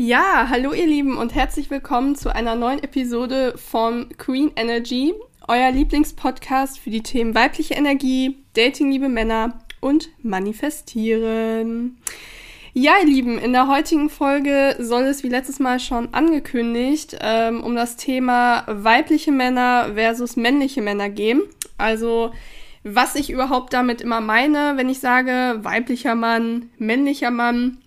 Ja, hallo ihr Lieben und herzlich willkommen zu einer neuen Episode von Queen Energy, euer Lieblingspodcast für die Themen weibliche Energie, Dating, liebe Männer und Manifestieren. Ja, ihr Lieben, in der heutigen Folge soll es wie letztes Mal schon angekündigt um das Thema weibliche Männer versus männliche Männer gehen. Also was ich überhaupt damit immer meine, wenn ich sage weiblicher Mann, männlicher Mann.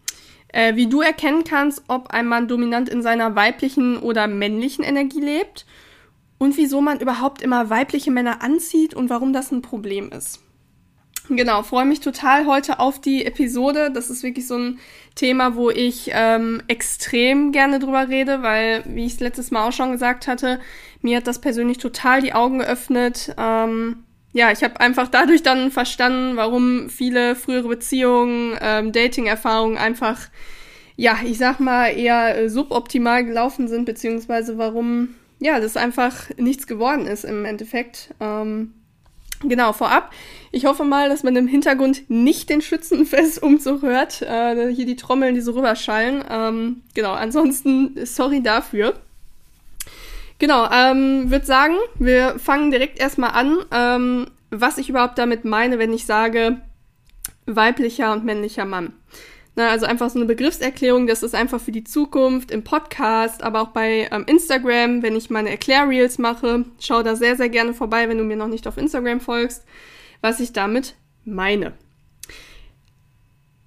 Wie du erkennen kannst, ob ein Mann dominant in seiner weiblichen oder männlichen Energie lebt und wieso man überhaupt immer weibliche Männer anzieht und warum das ein Problem ist. Genau, freue mich total heute auf die Episode. Das ist wirklich so ein Thema, wo ich extrem gerne drüber rede, weil, wie ich es letztes Mal auch schon gesagt hatte, mir hat das persönlich total die Augen geöffnet. Ja, ich habe einfach dadurch dann verstanden, warum viele frühere Beziehungen, Dating-Erfahrungen einfach, ja, ich sag mal, eher suboptimal gelaufen sind, beziehungsweise warum, ja, das einfach nichts geworden ist im Endeffekt. Genau, vorab, ich hoffe mal, dass man im Hintergrund nicht den Schützenfestumzug hört, hier die Trommeln, die so rüberschallen. Genau, ansonsten sorry dafür. Genau, würde sagen, wir fangen direkt erstmal an, was ich überhaupt damit meine, wenn ich sage weiblicher und männlicher Mann. Na, also einfach so eine Begriffserklärung, das ist einfach für die Zukunft im Podcast, aber auch bei Instagram, wenn ich meine Erklärreels mache. Schau da sehr, sehr gerne vorbei, wenn du mir noch nicht auf Instagram folgst, was ich damit meine.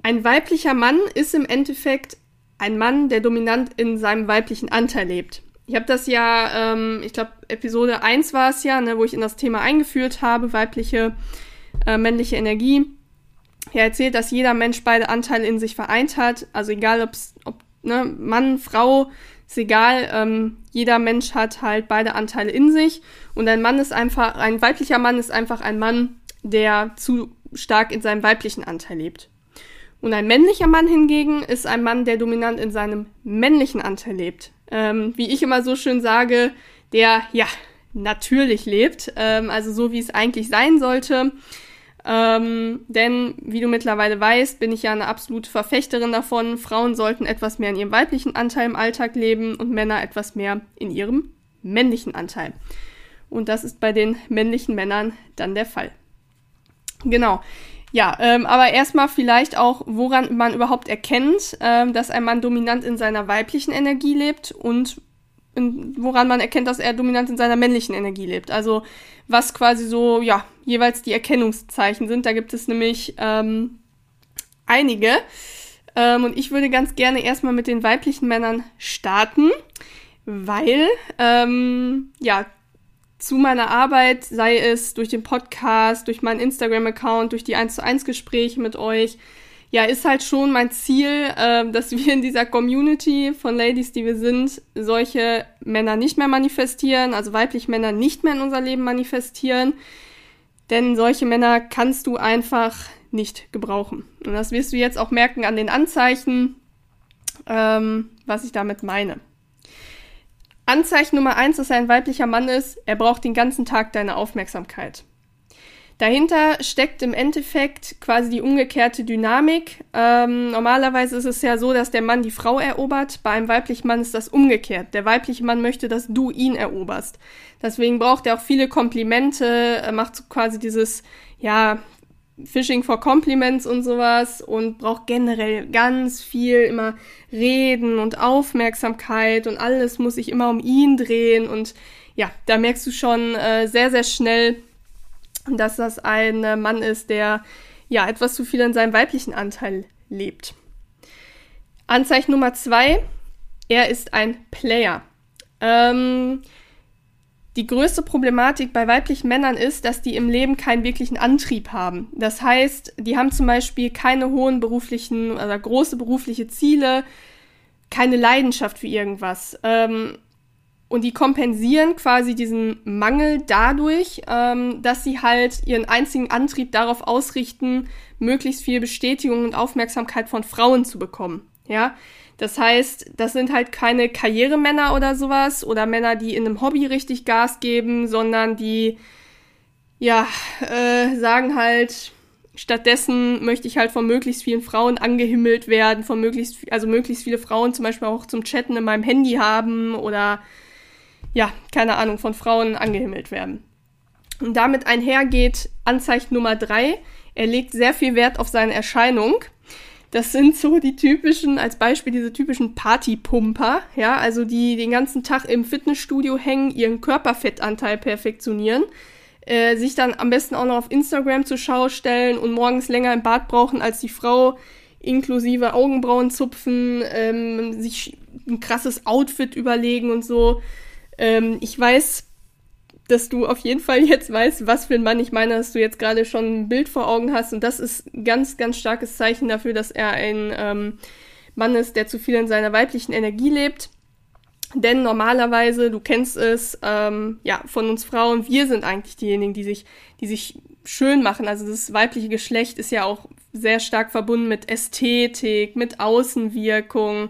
Ein weiblicher Mann ist im Endeffekt ein Mann, der dominant in seinem weiblichen Anteil lebt. Ich habe das ja, ich glaube, Episode 1 war es ja, ne, wo ich in das Thema eingeführt habe, weibliche, männliche Energie. Ja, erzählt, dass jeder Mensch beide Anteile in sich vereint hat. Also egal, ob ne, Mann, Frau, ist egal. Jeder Mensch hat halt beide Anteile in sich. Und ein weiblicher Mann ist einfach ein Mann, der zu stark in seinem weiblichen Anteil lebt. Und ein männlicher Mann hingegen ist ein Mann, der dominant in seinem männlichen Anteil lebt. Wie ich immer so schön sage, der, ja, natürlich lebt, also so, wie es eigentlich sein sollte, denn, wie du mittlerweile weißt, bin ich ja eine absolute Verfechterin davon, Frauen sollten etwas mehr in ihrem weiblichen Anteil im Alltag leben und Männer etwas mehr in ihrem männlichen Anteil. Und das ist bei den männlichen Männern dann der Fall. Genau. Ja, aber erstmal vielleicht auch, woran man überhaupt erkennt, dass ein Mann dominant in seiner weiblichen Energie lebt und woran man erkennt, dass er dominant in seiner männlichen Energie lebt. Also was quasi so, ja, jeweils die Erkennungszeichen sind. Da gibt es nämlich einige. Und ich würde ganz gerne erstmal mit den weiblichen Männern starten, weil, ja, zu meiner Arbeit, sei es durch den Podcast, durch meinen Instagram-Account, durch die 1-zu-1-Gespräche mit euch, ja, ist halt schon mein Ziel, dass wir in dieser Community von Ladies, die wir sind, solche Männer nicht mehr manifestieren, also weibliche Männer nicht mehr in unser Leben manifestieren, denn solche Männer kannst du einfach nicht gebrauchen. Und das wirst du jetzt auch merken an den Anzeichen, was ich damit meine. Anzeichen Nummer 1, dass er ein weiblicher Mann ist, er braucht den ganzen Tag deine Aufmerksamkeit. Dahinter steckt im Endeffekt quasi die umgekehrte Dynamik. Normalerweise ist es ja so, dass der Mann die Frau erobert. Bei einem weiblichen Mann ist das umgekehrt. Der weibliche Mann möchte, dass du ihn eroberst. Deswegen braucht er auch viele Komplimente, macht quasi dieses, ja, Fishing for Compliments und sowas und braucht generell ganz viel immer Reden und Aufmerksamkeit und alles muss sich immer um ihn drehen und ja, da merkst du schon sehr, sehr schnell, dass das ein Mann ist, der ja etwas zu viel in seinem weiblichen Anteil lebt. Anzeichen Nummer 2, er ist ein Player. Die größte Problematik bei weiblichen Männern ist, dass die im Leben keinen wirklichen Antrieb haben. Das heißt, die haben zum Beispiel keine hohen beruflichen oder große berufliche Ziele, keine Leidenschaft für irgendwas. Und die kompensieren quasi diesen Mangel dadurch, dass sie halt ihren einzigen Antrieb darauf ausrichten, möglichst viel Bestätigung und Aufmerksamkeit von Frauen zu bekommen. Ja, das heißt, das sind halt keine Karrieremänner oder sowas oder Männer, die in einem Hobby richtig Gas geben, sondern die, ja, sagen halt, Stattdessen möchte ich halt von möglichst vielen Frauen angehimmelt werden, von möglichst viele Frauen zum Beispiel auch zum Chatten in meinem Handy haben oder, ja, keine Ahnung, von Frauen angehimmelt werden. Und damit einhergeht Anzeichen Nummer 3, er legt sehr viel Wert auf seine Erscheinung. Das sind so die typischen, als Beispiel diese typischen Partypumper, ja, also die den ganzen Tag im Fitnessstudio hängen, ihren Körperfettanteil perfektionieren, sich dann am besten auch noch auf Instagram zur Schau stellen und morgens länger im Bad brauchen als die Frau, inklusive Augenbrauen zupfen, sich ein krasses Outfit überlegen und so. Ich weiß, dass du auf jeden Fall jetzt weißt, was für ein Mann ich meine, dass du jetzt gerade schon ein Bild vor Augen hast. Und das ist ein ganz, ganz starkes Zeichen dafür, dass er ein Mann ist, der zu viel in seiner weiblichen Energie lebt. Denn normalerweise, du kennst es, von uns Frauen, wir sind eigentlich diejenigen, die sich schön machen. Also das weibliche Geschlecht ist ja auch sehr stark verbunden mit Ästhetik, mit Außenwirkung,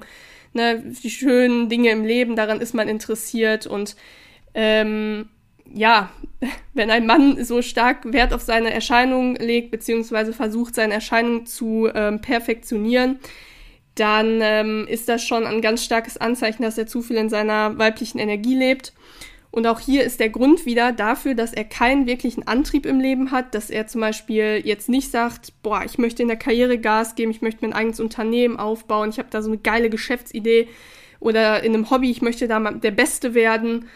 ne, die schönen Dinge im Leben, daran ist man interessiert und wenn ein Mann so stark Wert auf seine Erscheinung legt, beziehungsweise versucht, seine Erscheinung zu perfektionieren, dann ist das schon ein ganz starkes Anzeichen, dass er zu viel in seiner weiblichen Energie lebt. Und auch hier ist der Grund wieder dafür, dass er keinen wirklichen Antrieb im Leben hat, dass er zum Beispiel jetzt nicht sagt, boah, ich möchte in der Karriere Gas geben, ich möchte mein eigenes Unternehmen aufbauen, ich habe da so eine geile Geschäftsidee oder in einem Hobby, ich möchte da der Beste werden,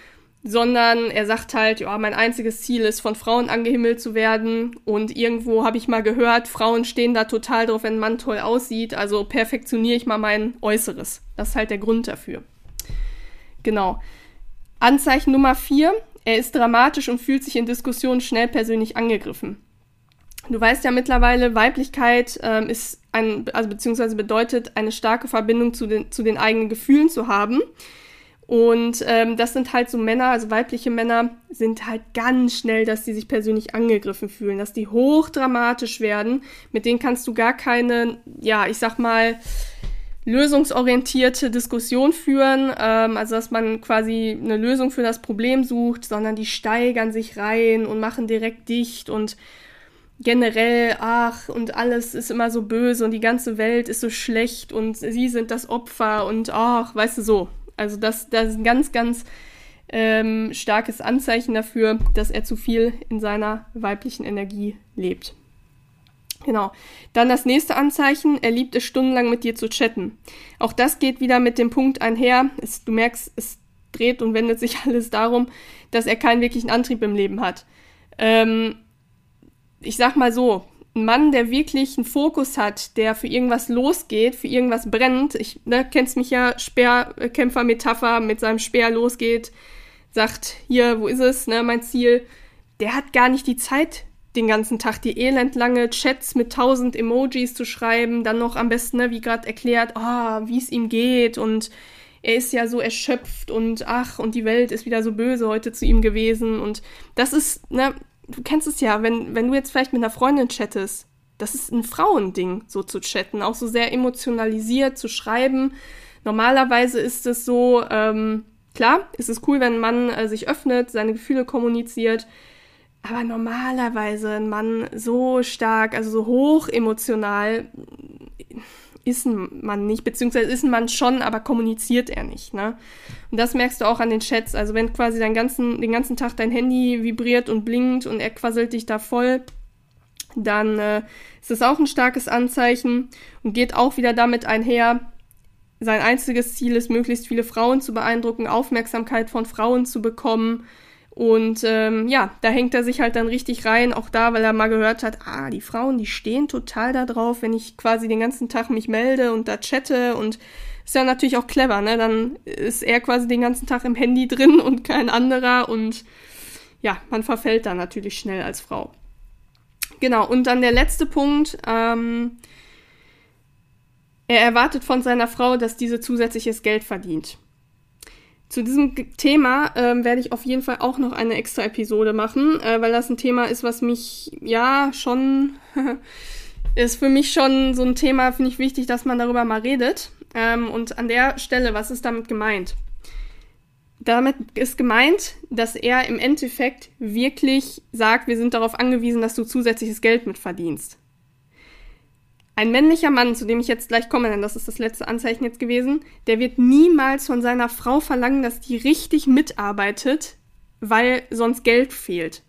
sondern er sagt halt, ja, mein einziges Ziel ist, von Frauen angehimmelt zu werden und irgendwo habe ich mal gehört, Frauen stehen da total drauf, wenn ein Mann toll aussieht, also perfektioniere ich mal mein Äußeres. Das ist halt der Grund dafür. Genau. Anzeichen Nummer 4, er ist dramatisch und fühlt sich in Diskussionen schnell persönlich angegriffen. Du weißt ja mittlerweile, Weiblichkeit bedeutet, eine starke Verbindung zu den eigenen Gefühlen zu haben. Und das sind halt so Männer, also weibliche Männer sind halt ganz schnell, dass die sich persönlich angegriffen fühlen, dass die hochdramatisch werden. Mit denen kannst du gar keine, lösungsorientierte Diskussion führen, also dass man quasi eine Lösung für das Problem sucht, sondern die steigern sich rein und machen direkt dicht und generell, und alles ist immer so böse und die ganze Welt ist so schlecht und sie sind das Opfer und weißt du so. Also das ist ein ganz, ganz starkes Anzeichen dafür, dass er zu viel in seiner weiblichen Energie lebt. Genau. Dann das nächste Anzeichen, er liebt es, stundenlang mit dir zu chatten. Auch das geht wieder mit dem Punkt einher, du merkst, es dreht und wendet sich alles darum, dass er keinen wirklichen Antrieb im Leben hat. Ich sag mal so, ein Mann, der wirklich einen Fokus hat, der für irgendwas losgeht, für irgendwas brennt, kennst mich ja, Speerkämpfer-Metapher, mit seinem Speer losgeht, sagt, hier, wo ist es, ne, mein Ziel, der hat gar nicht die Zeit, den ganzen Tag die elendlange Chats mit 1000 Emojis zu schreiben, dann noch am besten, wie gerade erklärt, wie es ihm geht und er ist ja so erschöpft und und die Welt ist wieder so böse heute zu ihm gewesen und das ist, du kennst es ja, wenn du jetzt vielleicht mit einer Freundin chattest, das ist ein Frauending, so zu chatten, auch so sehr emotionalisiert zu schreiben. Normalerweise ist es so, klar, es ist cool, wenn ein Mann sich öffnet, seine Gefühle kommuniziert, aber normalerweise ein Mann so stark, also so hoch emotional, ist ein Mann nicht, beziehungsweise ist ein Mann schon, aber kommuniziert er nicht, ne? Und das merkst du auch an den Chats, also wenn quasi den ganzen Tag dein Handy vibriert und blinkt und er quasselt dich da voll, dann ist das auch ein starkes Anzeichen und geht auch wieder damit einher, sein einziges Ziel ist, möglichst viele Frauen zu beeindrucken, Aufmerksamkeit von Frauen zu bekommen und da hängt er sich halt dann richtig rein, auch da, weil er mal gehört hat, die Frauen, die stehen total da drauf, wenn ich quasi den ganzen Tag mich melde und da chatte und ist ja natürlich auch clever, ne, dann ist er quasi den ganzen Tag im Handy drin und kein anderer und ja, man verfällt da natürlich schnell als Frau. Genau, und dann der letzte Punkt, er erwartet von seiner Frau, dass diese zusätzliches Geld verdient. Zu diesem Thema werde ich auf jeden Fall auch noch eine extra Episode machen, weil das ein Thema ist, was mich, ist für mich schon so ein Thema, finde ich wichtig, dass man darüber mal redet. Und an der Stelle, was ist damit gemeint? Damit ist gemeint, dass er im Endeffekt wirklich sagt, wir sind darauf angewiesen, dass du zusätzliches Geld mitverdienst. Ein männlicher Mann, zu dem ich jetzt gleich komme, denn das ist das letzte Anzeichen jetzt gewesen, der wird niemals von seiner Frau verlangen, dass die richtig mitarbeitet, weil sonst Geld fehlt.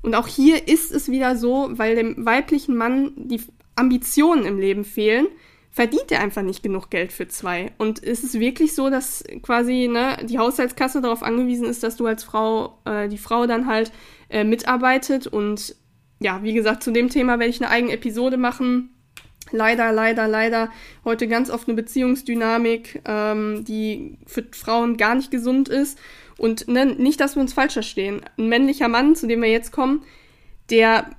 Und auch hier ist es wieder so, weil dem weiblichen Mann die Ambitionen im Leben fehlen, verdient er einfach nicht genug Geld für zwei. Und es ist wirklich so, dass quasi die Haushaltskasse darauf angewiesen ist, dass du als Frau, die Frau dann halt mitarbeitet. Und ja, wie gesagt, zu dem Thema werde ich eine eigene Episode machen. Leider heute ganz oft eine Beziehungsdynamik, die für Frauen gar nicht gesund ist. Und nicht, dass wir uns falsch verstehen. Ein männlicher Mann, zu dem wir jetzt kommen, der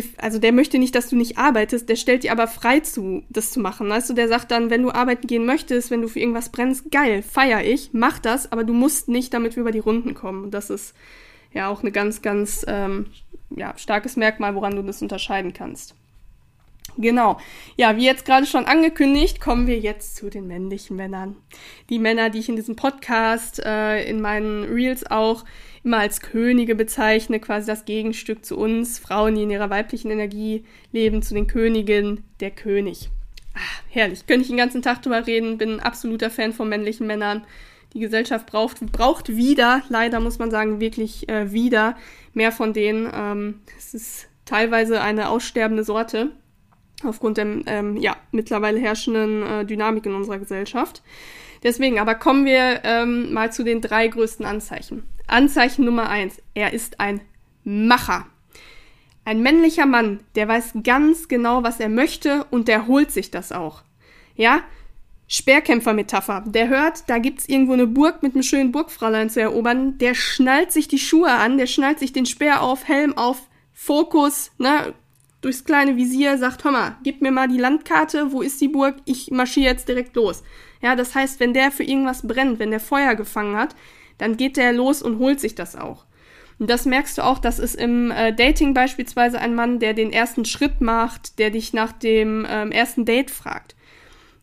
möchte nicht, dass du nicht arbeitest, der stellt dir aber frei zu, das zu machen. Weißt du, der sagt dann, wenn du arbeiten gehen möchtest, wenn du für irgendwas brennst, geil, feier ich, mach das, aber du musst nicht, damit wir über die Runden kommen. Und das ist ja auch ein ganz, ganz starkes Merkmal, woran du das unterscheiden kannst. Genau. Ja, wie jetzt gerade schon angekündigt, kommen wir jetzt zu den männlichen Männern. Die Männer, die ich in diesem Podcast, in meinen Reels auch immer als Könige bezeichne, quasi das Gegenstück zu uns, Frauen, die in ihrer weiblichen Energie leben, zu den Königinnen, der König. Ach, herrlich, könnte ich den ganzen Tag drüber reden, bin ein absoluter Fan von männlichen Männern. Die Gesellschaft braucht wieder, leider muss man sagen, wirklich wieder mehr von denen. Es ist teilweise eine aussterbende Sorte. Aufgrund der mittlerweile herrschenden Dynamik in unserer Gesellschaft. Deswegen, aber kommen wir mal zu den 3 größten Anzeichen. Anzeichen Nummer 1, er ist ein Macher. Ein männlicher Mann, der weiß ganz genau, was er möchte und der holt sich das auch. Ja, Speerkämpfer-Metapher. Der hört, da gibt's irgendwo eine Burg mit einem schönen Burgfräulein zu erobern, der schnallt sich die Schuhe an, der schnallt sich den Speer auf, Helm auf, Fokus, durchs kleine Visier, sagt, hör mal, gib mir mal die Landkarte, wo ist die Burg, ich marschiere jetzt direkt los. Ja, das heißt, wenn der für irgendwas brennt, wenn der Feuer gefangen hat, dann geht der los und holt sich das auch. Und das merkst du auch, das ist im Dating beispielsweise ein Mann, der den ersten Schritt macht, der dich nach dem ersten Date fragt.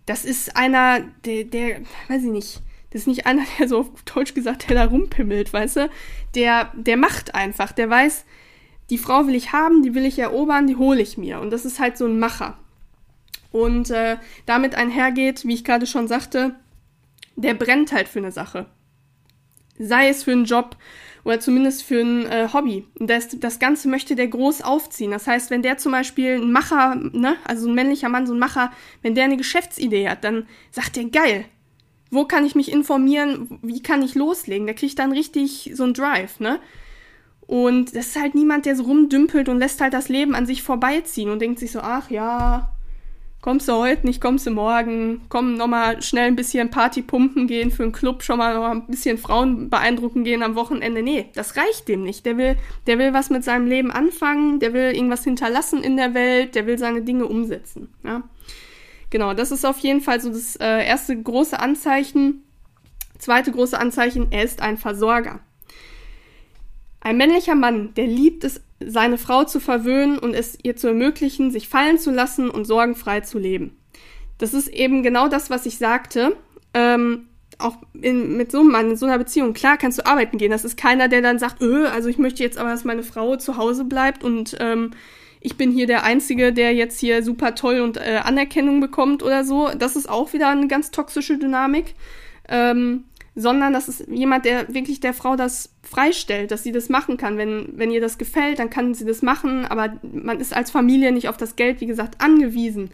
Das ist einer, der, weiß ich nicht, das ist nicht einer, der so auf Deutsch gesagt, der da rumpimmelt, weißt du, der macht einfach, der weiß, die Frau will ich haben, die will ich erobern, die hole ich mir. Und das ist halt so ein Macher. Und damit einhergeht, wie ich gerade schon sagte, der brennt halt für eine Sache. Sei es für einen Job oder zumindest für ein Hobby. Und das Ganze möchte der groß aufziehen. Das heißt, wenn der zum Beispiel ein Macher, also ein männlicher Mann, so ein Macher, wenn der eine Geschäftsidee hat, dann sagt der, geil, wo kann ich mich informieren, wie kann ich loslegen? Der kriegt dann richtig so einen Drive, Und das ist halt niemand, der so rumdümpelt und lässt halt das Leben an sich vorbeiziehen und denkt sich so, ach ja, kommst du heute nicht, kommst du morgen, komm nochmal schnell ein bisschen Party pumpen gehen für einen Club, schon mal noch ein bisschen Frauen beeindrucken gehen am Wochenende. Nee, das reicht dem nicht. Der will was mit seinem Leben anfangen, der will irgendwas hinterlassen in der Welt, der will seine Dinge umsetzen. Ja? Genau, das ist auf jeden Fall so das erste große Anzeichen. Zweite große Anzeichen, er ist ein Versorger. Ein männlicher Mann, der liebt es, seine Frau zu verwöhnen und es ihr zu ermöglichen, sich fallen zu lassen und sorgenfrei zu leben. Das ist eben genau das, was ich sagte. Auch mit so einem Mann, in so einer Beziehung, klar kannst du arbeiten gehen. Das ist keiner, der dann sagt, also ich möchte jetzt aber, dass meine Frau zu Hause bleibt und ich bin hier der Einzige, der jetzt hier super toll und Anerkennung bekommt oder so. Das ist auch wieder eine ganz toxische Dynamik. Sondern das ist jemand, der wirklich der Frau das freistellt, dass sie das machen kann. Wenn ihr das gefällt, dann kann sie das machen, aber man ist als Familie nicht auf das Geld, wie gesagt, angewiesen.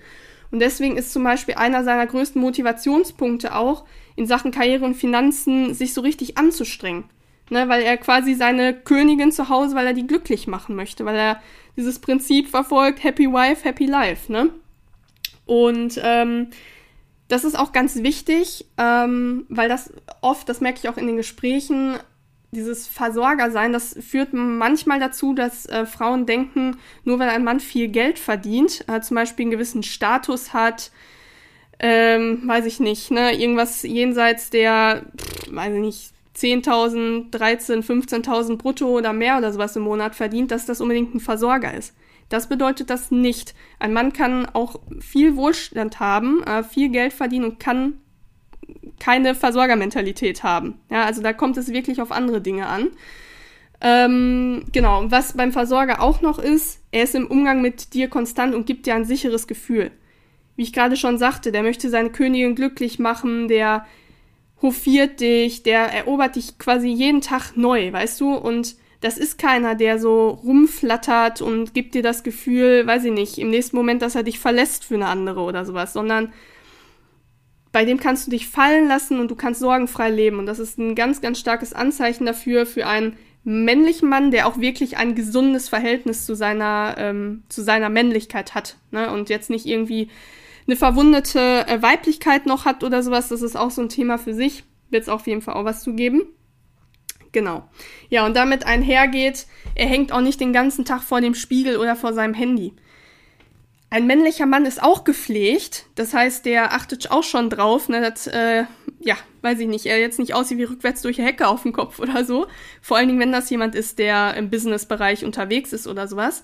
Und deswegen ist zum Beispiel einer seiner größten Motivationspunkte auch, in Sachen Karriere und Finanzen sich so richtig anzustrengen. Weil er quasi seine Königin zu Hause, weil er die glücklich machen möchte, weil er dieses Prinzip verfolgt, Happy Wife, Happy Life. Und das ist auch ganz wichtig, weil das oft, das merke ich auch in den Gesprächen, dieses Versorgersein, das führt manchmal dazu, dass Frauen denken, nur wenn ein Mann viel Geld verdient, zum Beispiel einen gewissen Status hat, weiß ich nicht, irgendwas jenseits der, 10.000, 13.000, 15.000 brutto oder mehr oder sowas im Monat verdient, dass das unbedingt ein Versorger ist. Das bedeutet das nicht. Ein Mann kann auch viel Wohlstand haben, viel Geld verdienen und kann keine Versorgermentalität haben. Ja, also da kommt es wirklich auf andere Dinge an. Genau, was beim Versorger auch noch ist, Er ist im Umgang mit dir konstant und gibt dir ein sicheres Gefühl. Wie ich gerade schon sagte, der möchte seine Königin glücklich machen, der hofiert dich, der erobert dich quasi jeden Tag neu, weißt du? Und das ist keiner, der so rumflattert und gibt dir das Gefühl, weiß ich nicht, im nächsten Moment, dass er dich verlässt für eine andere oder sowas, sondern bei dem kannst du dich fallen lassen und du kannst sorgenfrei leben. Und das ist ein ganz, ganz starkes Anzeichen dafür, für einen männlichen Mann, der auch wirklich ein gesundes Verhältnis zu seiner Männlichkeit hat, ne? Und jetzt nicht irgendwie eine verwundete Weiblichkeit noch hat oder sowas. Das ist auch so ein Thema für sich. Wird es auf jeden Fall auch was zu geben. Genau. Ja, und damit einhergeht, er hängt auch nicht den ganzen Tag vor dem Spiegel oder vor seinem Handy. Ein männlicher Mann ist auch gepflegt, das heißt, der achtet auch schon drauf, ne, dass, weiß ich nicht, er jetzt nicht aussieht wie rückwärts durch die Hecke auf dem Kopf oder so. Vor allen Dingen, wenn das jemand ist, der im Businessbereich unterwegs ist oder sowas.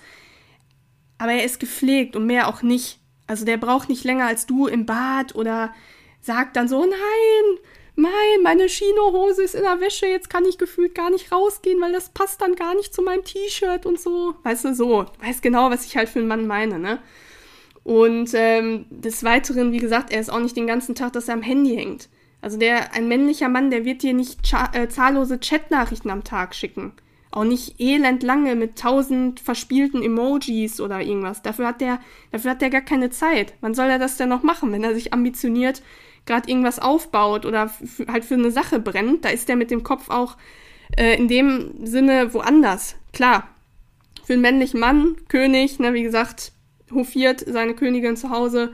Aber er ist gepflegt und mehr auch nicht. Also der braucht nicht länger als du im Bad oder sagt dann so, meine Chinohose ist in der Wäsche, jetzt kann ich gefühlt gar nicht rausgehen, weil das passt dann gar nicht zu meinem T-Shirt und so. Weißt du, so. Weiß genau, was ich halt für einen Mann meine, ne? Und des Weiteren, wie gesagt, er ist auch nicht den ganzen Tag, dass er am Handy hängt. Also ein männlicher Mann, der wird dir nicht zahllose Chatnachrichten am Tag schicken. Auch nicht elend lange mit 1000 verspielten Emojis oder irgendwas. Dafür hat der gar keine Zeit. Wann soll er das denn noch machen, wenn er sich ambitioniert gerade irgendwas aufbaut oder halt für eine Sache brennt? Da ist der mit dem Kopf auch in dem Sinne woanders. Klar, für einen männlichen Mann, König, ne, wie gesagt, hofiert seine Königin zu Hause,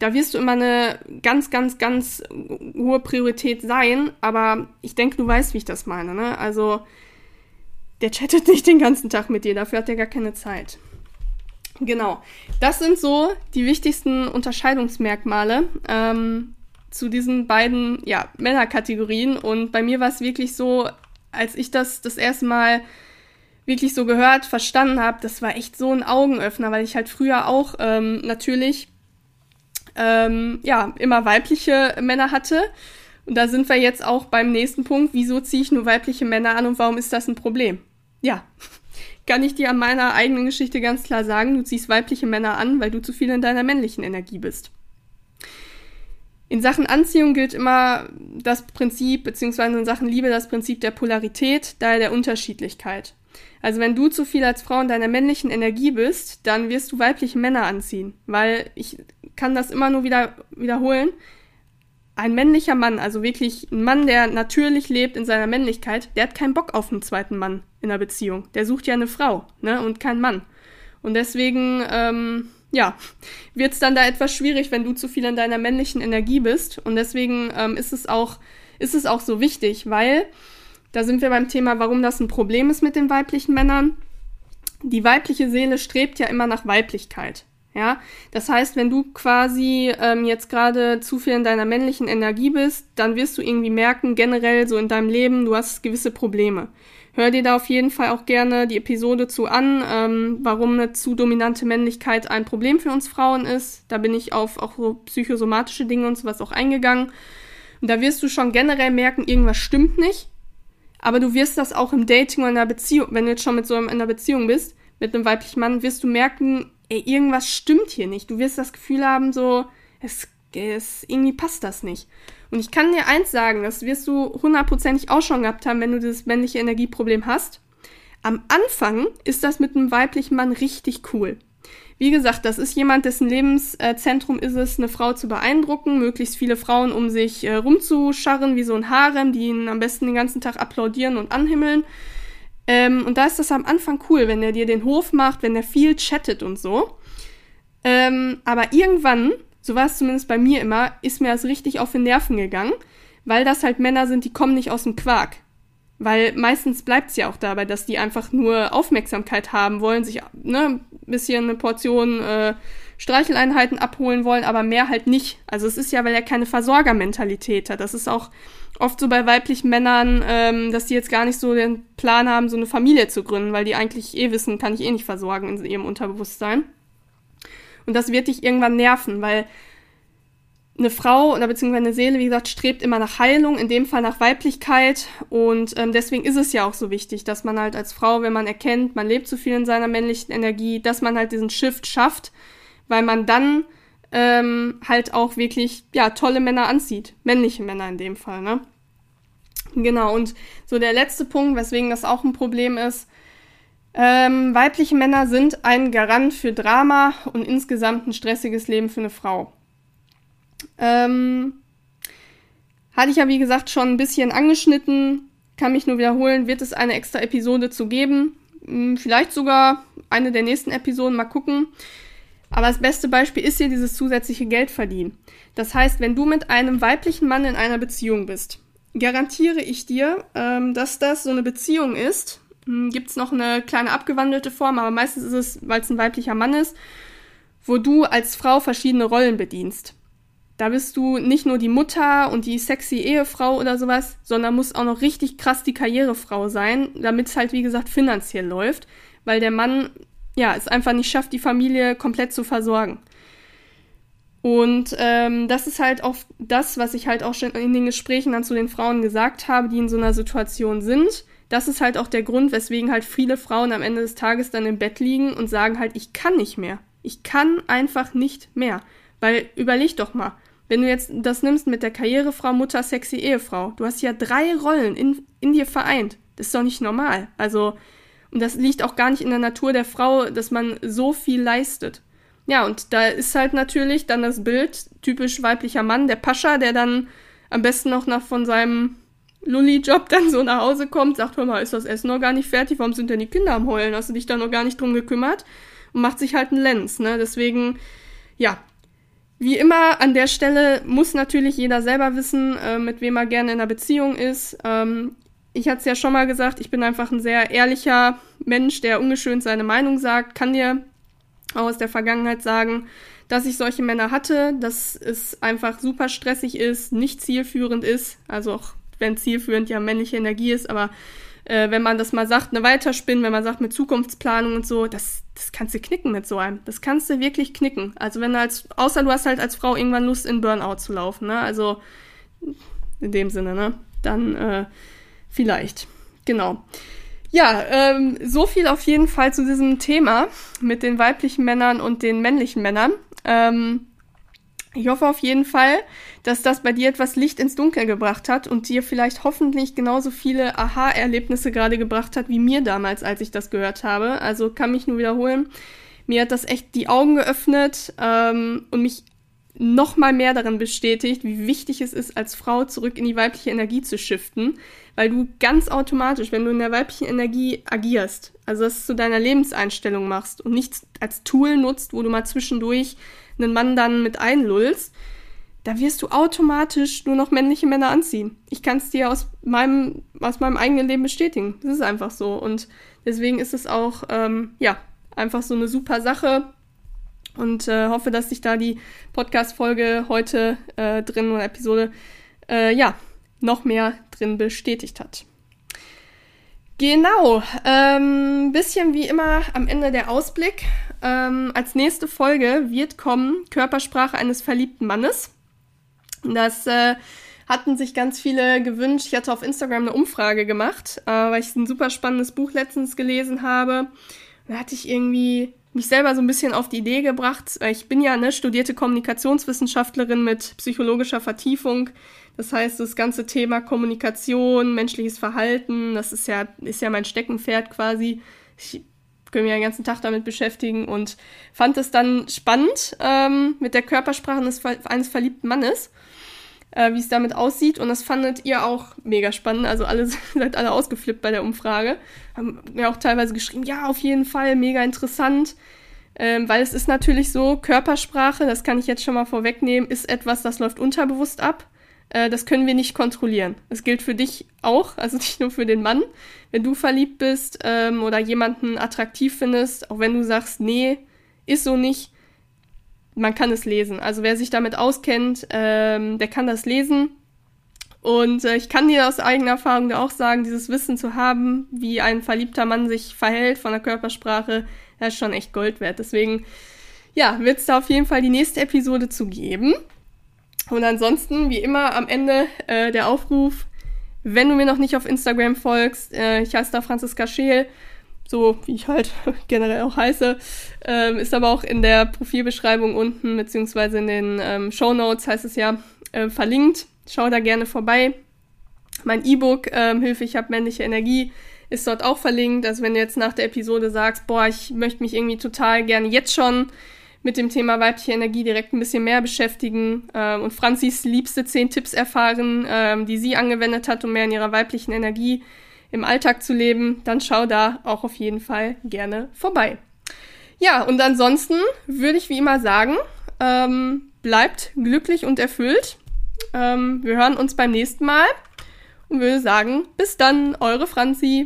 da wirst du immer eine ganz, ganz, ganz hohe Priorität sein, aber ich denke, du weißt, wie ich das meine, ne? Also, der chattet nicht den ganzen Tag mit dir, dafür hat er gar keine Zeit. Genau, das sind so die wichtigsten Unterscheidungsmerkmale zu diesen beiden, ja, Männerkategorien, und bei mir war es wirklich so, als ich das erste Mal wirklich so gehört, verstanden habe, das war echt so ein Augenöffner, weil ich halt früher auch immer weibliche Männer hatte. Und da sind wir jetzt auch beim nächsten Punkt, wieso ziehe ich nur weibliche Männer an und warum ist das ein Problem? Ja, kann ich dir an meiner eigenen Geschichte ganz klar sagen, du ziehst weibliche Männer an, weil du zu viel in deiner männlichen Energie bist. In Sachen Anziehung gilt immer das Prinzip, beziehungsweise in Sachen Liebe das Prinzip der Polarität, daher der Unterschiedlichkeit. Also wenn du zu viel als Frau in deiner männlichen Energie bist, dann wirst du weibliche Männer anziehen. Weil ich kann das immer nur wieder wiederholen. Ein männlicher Mann, also wirklich ein Mann, der natürlich lebt in seiner Männlichkeit, der hat keinen Bock auf einen zweiten Mann in einer Beziehung. Der sucht ja eine Frau, ne, und keinen Mann. Und deswegen, wird es dann da etwas schwierig, wenn du zu viel in deiner männlichen Energie bist. Und deswegen ist es auch so wichtig, weil... Da sind wir beim Thema, warum das ein Problem ist mit den weiblichen Männern. Die weibliche Seele strebt ja immer nach Weiblichkeit. Ja? Das heißt, wenn du quasi jetzt gerade zu viel in deiner männlichen Energie bist, dann wirst du irgendwie merken, generell so in deinem Leben, du hast gewisse Probleme. Hör dir da auf jeden Fall auch gerne die Episode zu an, warum eine zu dominante Männlichkeit ein Problem für uns Frauen ist. Da bin ich auf auch so psychosomatische Dinge und sowas auch eingegangen. Und da wirst du schon generell merken, irgendwas stimmt nicht. Aber du wirst das auch im Dating oder in einer Beziehung, wenn du jetzt schon in einer Beziehung bist, mit einem weiblichen Mann, wirst du merken, irgendwas stimmt hier nicht. Du wirst das Gefühl haben, so, irgendwie passt das nicht. Und ich kann dir eins sagen, das wirst du 100%ig auch schon gehabt haben, wenn du dieses männliche Energieproblem hast. Am Anfang ist das mit einem weiblichen Mann richtig cool. Wie gesagt, das ist jemand, dessen Lebenszentrum ist es, eine Frau zu beeindrucken, möglichst viele Frauen um sich rumzuscharren, wie so ein Harem, die ihn am besten den ganzen Tag applaudieren und anhimmeln. Und da ist das am Anfang cool, wenn er dir den Hof macht, wenn er viel chattet und so. Aber irgendwann, so war es zumindest bei mir immer, ist mir das richtig auf die Nerven gegangen, weil das halt Männer sind, die kommen nicht aus dem Quark. Weil meistens bleibt es ja auch dabei, dass die einfach nur Aufmerksamkeit haben wollen, sich ein bisschen eine Portion Streicheleinheiten abholen wollen, aber mehr halt nicht. Also es ist ja, weil er keine Versorgermentalität hat. Das ist auch oft so bei weiblichen Männern, dass die jetzt gar nicht so den Plan haben, so eine Familie zu gründen, weil die eigentlich wissen, kann ich nicht versorgen in ihrem Unterbewusstsein. Und das wird dich irgendwann nerven, weil eine Frau oder beziehungsweise eine Seele, wie gesagt, strebt immer nach Heilung, in dem Fall nach Weiblichkeit, und deswegen ist es ja auch so wichtig, dass man halt als Frau, wenn man erkennt, man lebt zu viel in seiner männlichen Energie, dass man halt diesen Shift schafft, weil man dann halt auch wirklich, ja, tolle Männer anzieht, männliche Männer in dem Fall, ne? Genau, und so der letzte Punkt, weswegen das auch ein Problem ist, weibliche Männer sind ein Garant für Drama und insgesamt ein stressiges Leben für eine Frau. Hatte ich ja, wie gesagt, schon ein bisschen angeschnitten, kann mich nur wiederholen, wird es eine extra Episode zu geben, vielleicht sogar eine der nächsten Episoden, mal gucken. Aber das beste Beispiel ist hier dieses zusätzliche Geldverdienen. Das heißt, wenn du mit einem weiblichen Mann in einer Beziehung bist, garantiere ich dir, dass das so eine Beziehung ist. Gibt's noch eine kleine abgewandelte Form, aber meistens ist es, weil es ein weiblicher Mann ist, wo du als Frau verschiedene Rollen bedienst. Da bist du nicht nur die Mutter und die sexy Ehefrau oder sowas, sondern musst auch noch richtig krass die Karrierefrau sein, damit es halt, wie gesagt, finanziell läuft, weil der Mann, ja, es einfach nicht schafft, die Familie komplett zu versorgen. Und das ist halt auch das, was ich halt auch schon in den Gesprächen dann zu den Frauen gesagt habe, die in so einer Situation sind. Das ist halt auch der Grund, weswegen halt viele Frauen am Ende des Tages dann im Bett liegen und sagen halt, ich kann nicht mehr. Ich kann einfach nicht mehr. Weil, überleg doch mal, wenn du jetzt das nimmst mit der Karrierefrau, Mutter, sexy Ehefrau, du hast ja 3 Rollen in dir vereint. Das ist doch nicht normal. Also, und das liegt auch gar nicht in der Natur der Frau, dass man so viel leistet. Ja, und da ist halt natürlich dann das Bild, typisch weiblicher Mann, der Pascha, der dann am besten noch von seinem Lulli-Job dann so nach Hause kommt, sagt, hör mal, ist das Essen noch gar nicht fertig? Warum sind denn die Kinder am Heulen? Hast du dich da noch gar nicht drum gekümmert? Und macht sich halt einen Lenz, ne? Deswegen, ja, wie immer an der Stelle muss natürlich jeder selber wissen, mit wem er gerne in einer Beziehung ist. Ich hatte es ja schon mal gesagt, ich bin einfach ein sehr ehrlicher Mensch, der ungeschönt seine Meinung sagt, kann dir auch aus der Vergangenheit sagen, dass ich solche Männer hatte, dass es einfach super stressig ist, nicht zielführend ist, also auch wenn zielführend ja männliche Energie ist, aber wenn man das mal sagt, eine Weiterspinnen, wenn man sagt mit Zukunftsplanung und so, das kannst du knicken mit so einem, das kannst du wirklich knicken, also wenn du außer du hast halt als Frau irgendwann Lust in Burnout zu laufen, ne, also in dem Sinne, ne, dann vielleicht, genau. Ja, so viel auf jeden Fall zu diesem Thema mit den weiblichen Männern und den männlichen Männern. Ich hoffe auf jeden Fall, dass das bei dir etwas Licht ins Dunkel gebracht hat und dir vielleicht hoffentlich genauso viele Aha-Erlebnisse gerade gebracht hat, wie mir damals, als ich das gehört habe. Also kann mich nur wiederholen. Mir hat das echt die Augen geöffnet und mich nochmal mehr darin bestätigt, wie wichtig es ist, als Frau zurück in die weibliche Energie zu shiften, weil du ganz automatisch, wenn du in der weiblichen Energie agierst, also das zu deiner Lebenseinstellung machst und nichts als Tool nutzt, wo du mal zwischendurch einen Mann dann mit einlullst, da wirst du automatisch nur noch männliche Männer anziehen. Ich kann es dir aus meinem eigenen Leben bestätigen. Das ist einfach so. Und deswegen ist es auch, ja, einfach so eine super Sache. Und hoffe, dass dich da die Podcast-Folge heute drin oder Episode, ja, noch mehr drin bestätigt hat. Genau, bisschen wie immer am Ende der Ausblick. Als nächste Folge wird kommen Körpersprache eines verliebten Mannes. Das hatten sich ganz viele gewünscht. Ich hatte auf Instagram eine Umfrage gemacht, weil ich ein super spannendes Buch letztens gelesen habe. Da hatte ich irgendwie mich selber so ein bisschen auf die Idee gebracht, weil ich bin ja eine studierte Kommunikationswissenschaftlerin mit psychologischer Vertiefung. Das heißt, das ganze Thema Kommunikation, menschliches Verhalten, das ist ja mein Steckenpferd quasi. Ich könnte mich ja den ganzen Tag damit beschäftigen und fand es dann spannend mit der Körpersprache eines verliebten Mannes, wie es damit aussieht. Und das fandet ihr auch mega spannend. Also seid alle ausgeflippt bei der Umfrage. Haben mir auch teilweise geschrieben, ja, auf jeden Fall, mega interessant. Weil es ist natürlich so, Körpersprache, das kann ich jetzt schon mal vorwegnehmen, ist etwas, das läuft unterbewusst ab. Das können wir nicht kontrollieren. Das gilt für dich auch, also nicht nur für den Mann. Wenn du verliebt bist oder jemanden attraktiv findest, auch wenn du sagst, nee, ist so nicht, man kann es lesen. Also wer sich damit auskennt, der kann das lesen. Und ich kann dir aus eigener Erfahrung auch sagen, dieses Wissen zu haben, wie ein verliebter Mann sich verhält von der Körpersprache, das ist schon echt Gold wert. Deswegen, ja, wird es da auf jeden Fall die nächste Episode zu geben. Und ansonsten, wie immer, am Ende der Aufruf, wenn du mir noch nicht auf Instagram folgst, ich heiße da Franziska Scheel, so wie ich halt generell auch heiße, ist aber auch in der Profilbeschreibung unten, beziehungsweise in den Shownotes heißt es ja, verlinkt. Schau da gerne vorbei. Mein E-Book, Hilfe, ich habe männliche Energie, ist dort auch verlinkt. Also wenn du jetzt nach der Episode sagst, boah, ich möchte mich irgendwie total gerne jetzt schon mit dem Thema weibliche Energie direkt ein bisschen mehr beschäftigen und Franzis liebste 10 Tipps erfahren, die sie angewendet hat, um mehr in ihrer weiblichen Energie im Alltag zu leben, dann schau da auch auf jeden Fall gerne vorbei. Ja, und ansonsten würde ich wie immer sagen, bleibt glücklich und erfüllt. Wir hören uns beim nächsten Mal. Und würde sagen, bis dann, eure Franzi.